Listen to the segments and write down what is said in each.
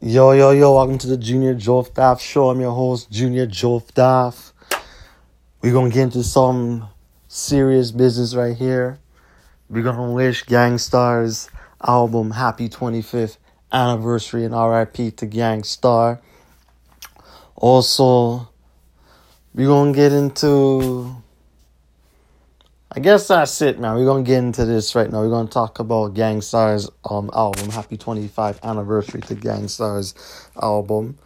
Yo, welcome to the Junior Joe Fdaff Show. I'm your host, Junior Joe Fdaff. We're going to get into some serious business right here. We're going to wish Gang Starr's album happy 25th anniversary and RIP to Gang Starr. Also, we're going to get into... I guess that's it, man. We're going to get into this right now. We're going to talk about Gang Starr's album. Happy 25th anniversary to Gang Starr's album.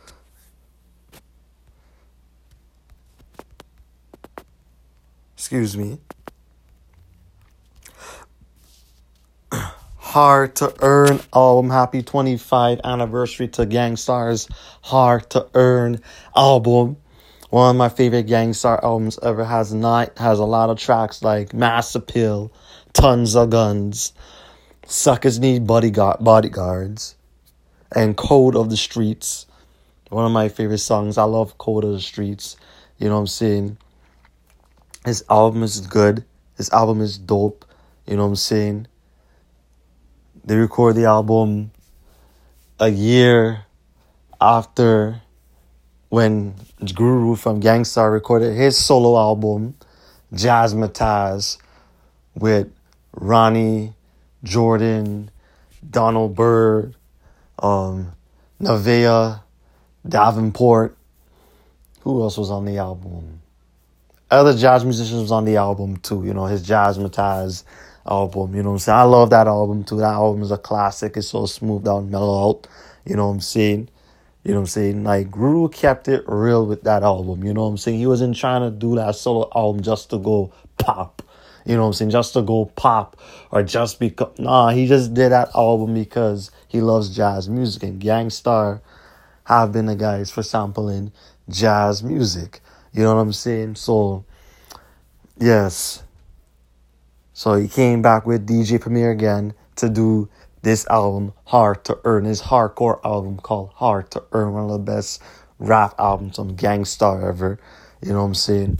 Excuse me. Hard to Earn album. Happy 25th anniversary to Gang Starr's Hard to Earn album. One of my favorite Gang Starr albums ever. Has a lot of tracks like Mass Appeal, Tons of Guns, Suckers Need Bodyguards, and Code of the Streets. One of my favorite songs. I love Code of the Streets. You know what I'm saying? His album is good. His album is dope. You know what I'm saying? They record the album a year after... when Guru from Gang Starr recorded his solo album, Jazzmatazz, with Ronnie, Jordan, Donald Byrd, Navea Davenport. Who else was on the album? Other jazz musicians was on the album too, you know, his Jazzmatazz album, you know what I'm saying? I love that album too. That album is a classic. It's so smoothed out and mellow out, you know what I'm saying? You know what I'm saying? Like, Guru kept it real with that album. You know what I'm saying? He wasn't trying to do that solo album just to go pop. You know what I'm saying? Just to go pop or just because... Nah, he just did that album because he loves jazz music. And Gang Starr have been the guys for sampling jazz music. You know what I'm saying? So, yes. So he came back with DJ Premier again to do... this album, Hard to Earn, his hardcore album called Hard to Earn, one of the best rap albums from Gang Starr ever. You know what I'm saying?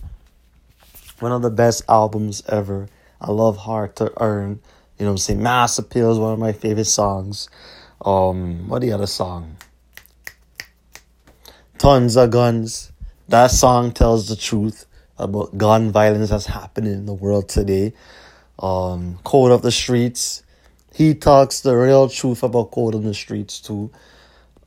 One of the best albums ever. I love Hard to Earn. You know what I'm saying? Mass Appeal is one of my favorite songs. What the other song? Tons of Guns. That song tells the truth about gun violence that's happening in the world today. Code of the Streets. He talks the real truth about Code on the Streets, too.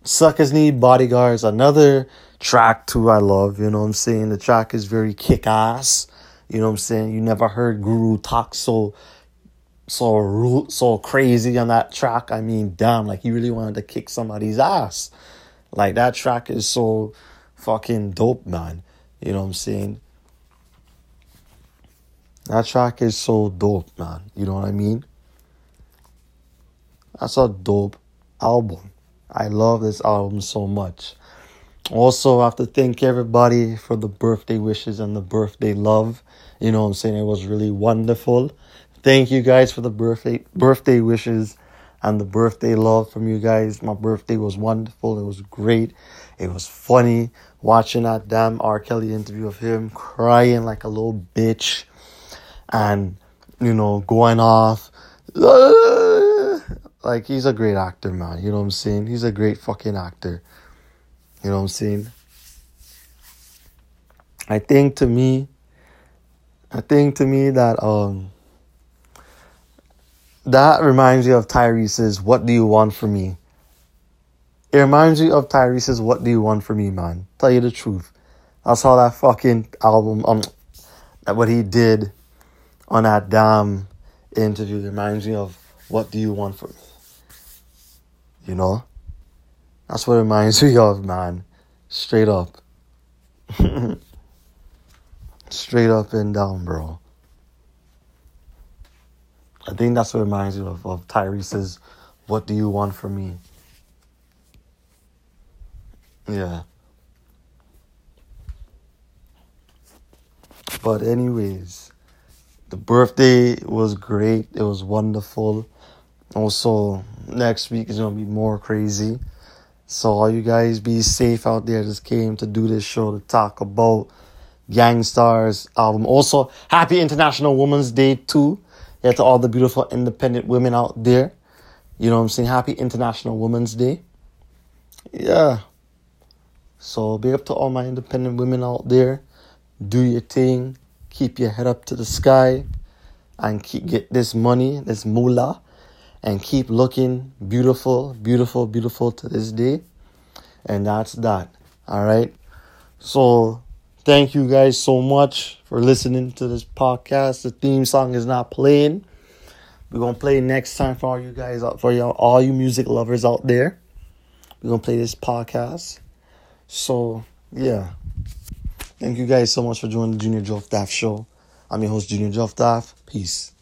Suckers Need Bodyguards, another track, too, I love. You know what I'm saying? The track is very kick-ass. You know what I'm saying? You never heard Guru talk so crazy on that track. I mean, damn, like, he really wanted to kick somebody's ass. Like, that track is so fucking dope, man. You know what I'm saying? That track is so dope, man. You know what I mean? That's a dope album. I love this album so much. Also, I have to thank everybody for the birthday wishes and the birthday love. You know what I'm saying? It was really wonderful. Thank you guys for the birthday wishes and the birthday love from you guys. My birthday was wonderful. It was great. It was funny watching that damn R. Kelly interview of him crying like a little bitch and, you know, going off. Like, he's a great actor, man. You know what I'm saying? He's a great fucking actor. You know what I'm saying? I think to me that that reminds me of Tyrese's What Do You Want From Me? It reminds me of Tyrese's What Do You Want From Me, man. Tell you the truth. That's how that fucking album, what he did on that damn interview reminds me of What Do You Want From Me? You know, that's what it reminds me of, man. Straight up. Straight up and down, bro. I think that's what it reminds me of Tyrese's What Do You Want From Me? Yeah. But anyways, the birthday was great. It was wonderful. Also, next week is going to be more crazy. So all you guys be safe out there. Just came to do this show to talk about Gang Starr's album. Also, happy International Women's Day too. Yeah, to all the beautiful independent women out there. You know what I'm saying? Happy International Women's Day. Yeah. So big up to all my independent women out there. Do your thing. Keep your head up to the sky. And keep get this money, this moolah. And keep looking beautiful, beautiful, beautiful to this day. And that's that. Alright. So thank you guys so much for listening to this podcast. The theme song is not playing. We're going to play next time for all you guys, for all you music lovers out there. We're going to play this podcast. So, yeah. Thank you guys so much for joining the Junior Joe Fdaff Show. I'm your host, Junior Joe Fdaff. Peace.